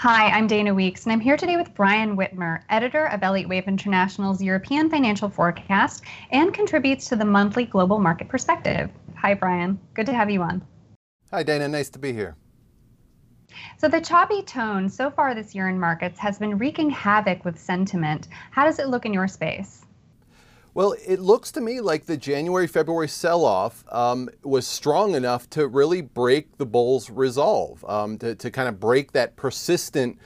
Hi, I'm Dana Weeks, and I'm here today with Brian Whitmer, editor of Elliott Wave International's European Financial Forecast and contributes to the monthly Global Market Perspective. Hi, Brian. Good to have you on. Hi, Dana. Nice to be here. So the choppy tone so far this year in markets has been wreaking havoc with sentiment. How does it look in your space? Well, it looks to me like the January-February sell-off was strong enough to really break the bulls' resolve, to kind of break that persistent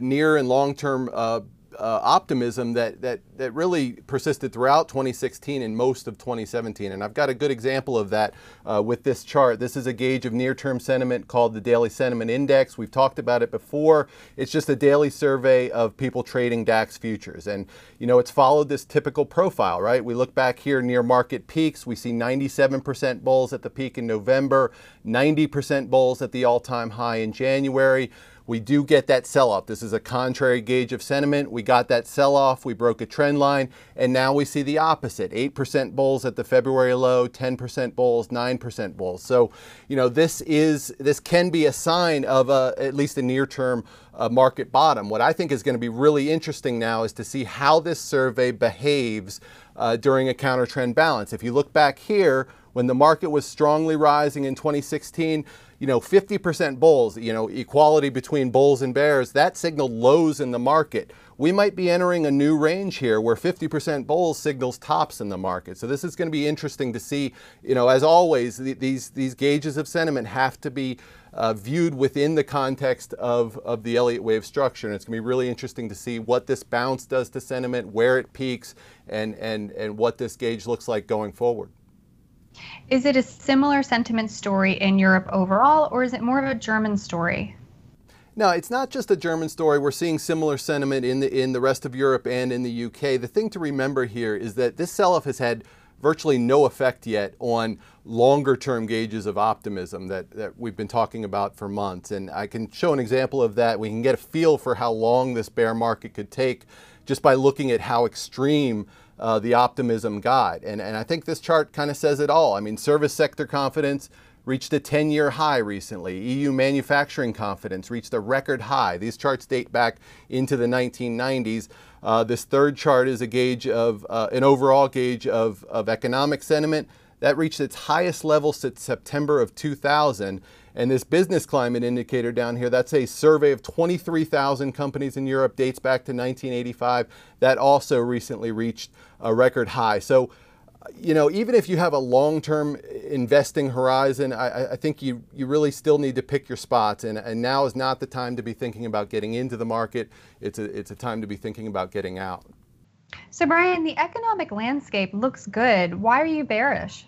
near and long-term optimism that really persisted throughout 2016 and most of 2017. And I've got a good example of that with this chart. This is a gauge of near-term sentiment called the Daily Sentiment Index. We've talked about it before. It's just a daily survey of people trading DAX futures. And, you know, it's followed this typical profile, right? We look back here near market peaks. We see 97% bulls at the peak in November, 90% bulls at the all-time high in January. We do get that sell-off. This is a contrary gauge of sentiment. We got that sell-off. We broke a trend line. And now we see the opposite, 8% bulls at the February low, 10% bulls, 9% bulls. So, you know, this can be a sign of at least a near-term market bottom. What I think is going to be really interesting now is to see how this survey behaves during a counter-trend balance. If you look back here, when the market was strongly rising in 2016, you know, 50% bulls, you know, equality between bulls and bears, that signaled lows in the market. We might be entering a new range here where 50% bulls signals tops in the market. So this is going to be interesting to see. You know, as always, these gauges of sentiment have to be viewed within the context of the Elliott Wave structure. And it's going to be really interesting to see what this bounce does to sentiment, where it peaks, and what this gauge looks like going forward. Is it a similar sentiment story in Europe overall, or is it more of a German story? No, it's not just a German story. We're seeing similar sentiment in the rest of Europe and in the UK. The thing to remember here is that this sell-off has had virtually no effect yet on longer-term gauges of optimism that we've been talking about for months. And I can show an example of that. We can get a feel for how long this bear market could take just by looking at how extreme the optimism got. And I think this chart kind of says it all. I mean, service sector confidence reached a 10-year high recently. EU manufacturing confidence reached a record high. These charts date back into the 1990s. This third chart is a gauge of an overall gauge of economic sentiment. That reached its highest level since September of 2000. And this business climate indicator down here, that's a survey of 23,000 companies in Europe, dates back to 1985. That also recently reached a record high. So, you know, even if you have a long-term investing horizon, I think you really still need to pick your spots. And now is not the time to be thinking about getting into the market. It's a time to be thinking about getting out. So, Brian, the economic landscape looks good. Why are you bearish?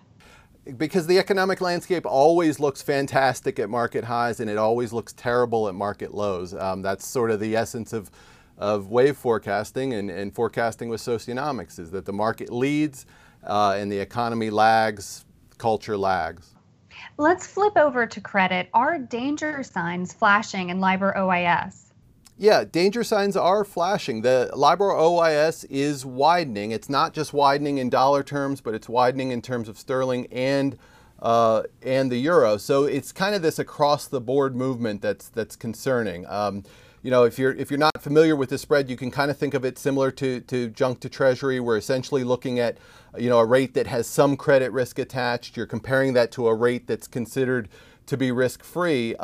Because the economic landscape always looks fantastic at market highs and it always looks terrible at market lows. That's sort of the essence of wave forecasting and forecasting with socionomics, is that the market leads and the economy lags, culture lags. Let's flip over to credit. Are danger signs flashing in LIBOR OIS? Yeah, danger signs are flashing. The LIBOR OIS is widening. It's not just widening in dollar terms, but it's widening in terms of sterling and the euro. So it's kind of this across the board movement that's concerning. You know, if you're not familiar with the spread, you can kind of think of it similar to junk to treasury. We're essentially looking at, you know, a rate that has some credit risk attached. You're comparing that to a rate that's considered to be risk-free.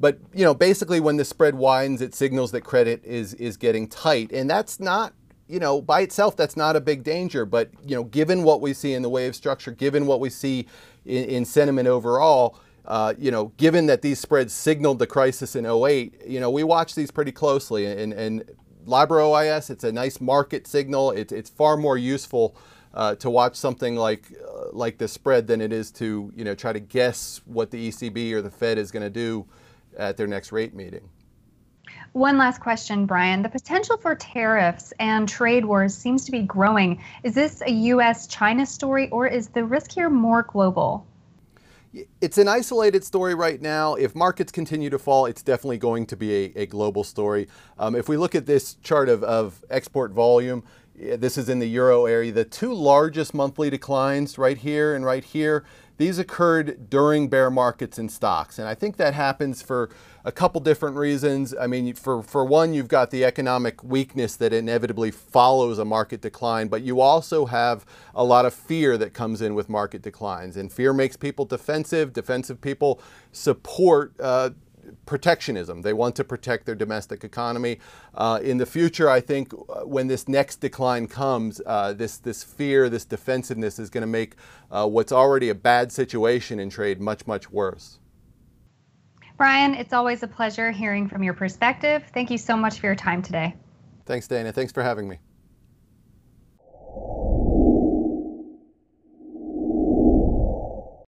But, you know, basically when the spread widens, it signals that credit is getting tight. And that's not, you know, by itself, that's not a big danger. But, you know, given what we see in the wave structure, given what we see in sentiment overall, you know, given that these spreads signaled the crisis in 2008, you know, we watch these pretty closely. And LIBOR OIS, it's a nice market signal. It's far more useful to watch something like this spread than it is to, you know, try to guess what the ECB or the Fed is going to do at their next rate meeting. One last question, Brian. The potential for tariffs and trade wars seems to be growing. Is this a U.S.-China story, or is the risk here more global? It's an isolated story right now. If markets continue to fall, it's definitely going to be a global story. If we look at this chart of export volume, This is in the euro area. The two largest monthly declines right here and right here, these occurred during bear markets in stocks. And I think that happens for a couple different reasons. I mean, for one, you've got the economic weakness that inevitably follows a market decline, but you also have a lot of fear that comes in with market declines. And fear makes people defensive. Defensive people support protectionism. They want to protect their domestic economy. In the future, I think when this next decline comes, this fear, this defensiveness is going to make what's already a bad situation in trade much, much worse. Brian, it's always a pleasure hearing from your perspective. Thank you so much for your time today. Thanks, Dana. Thanks for having me.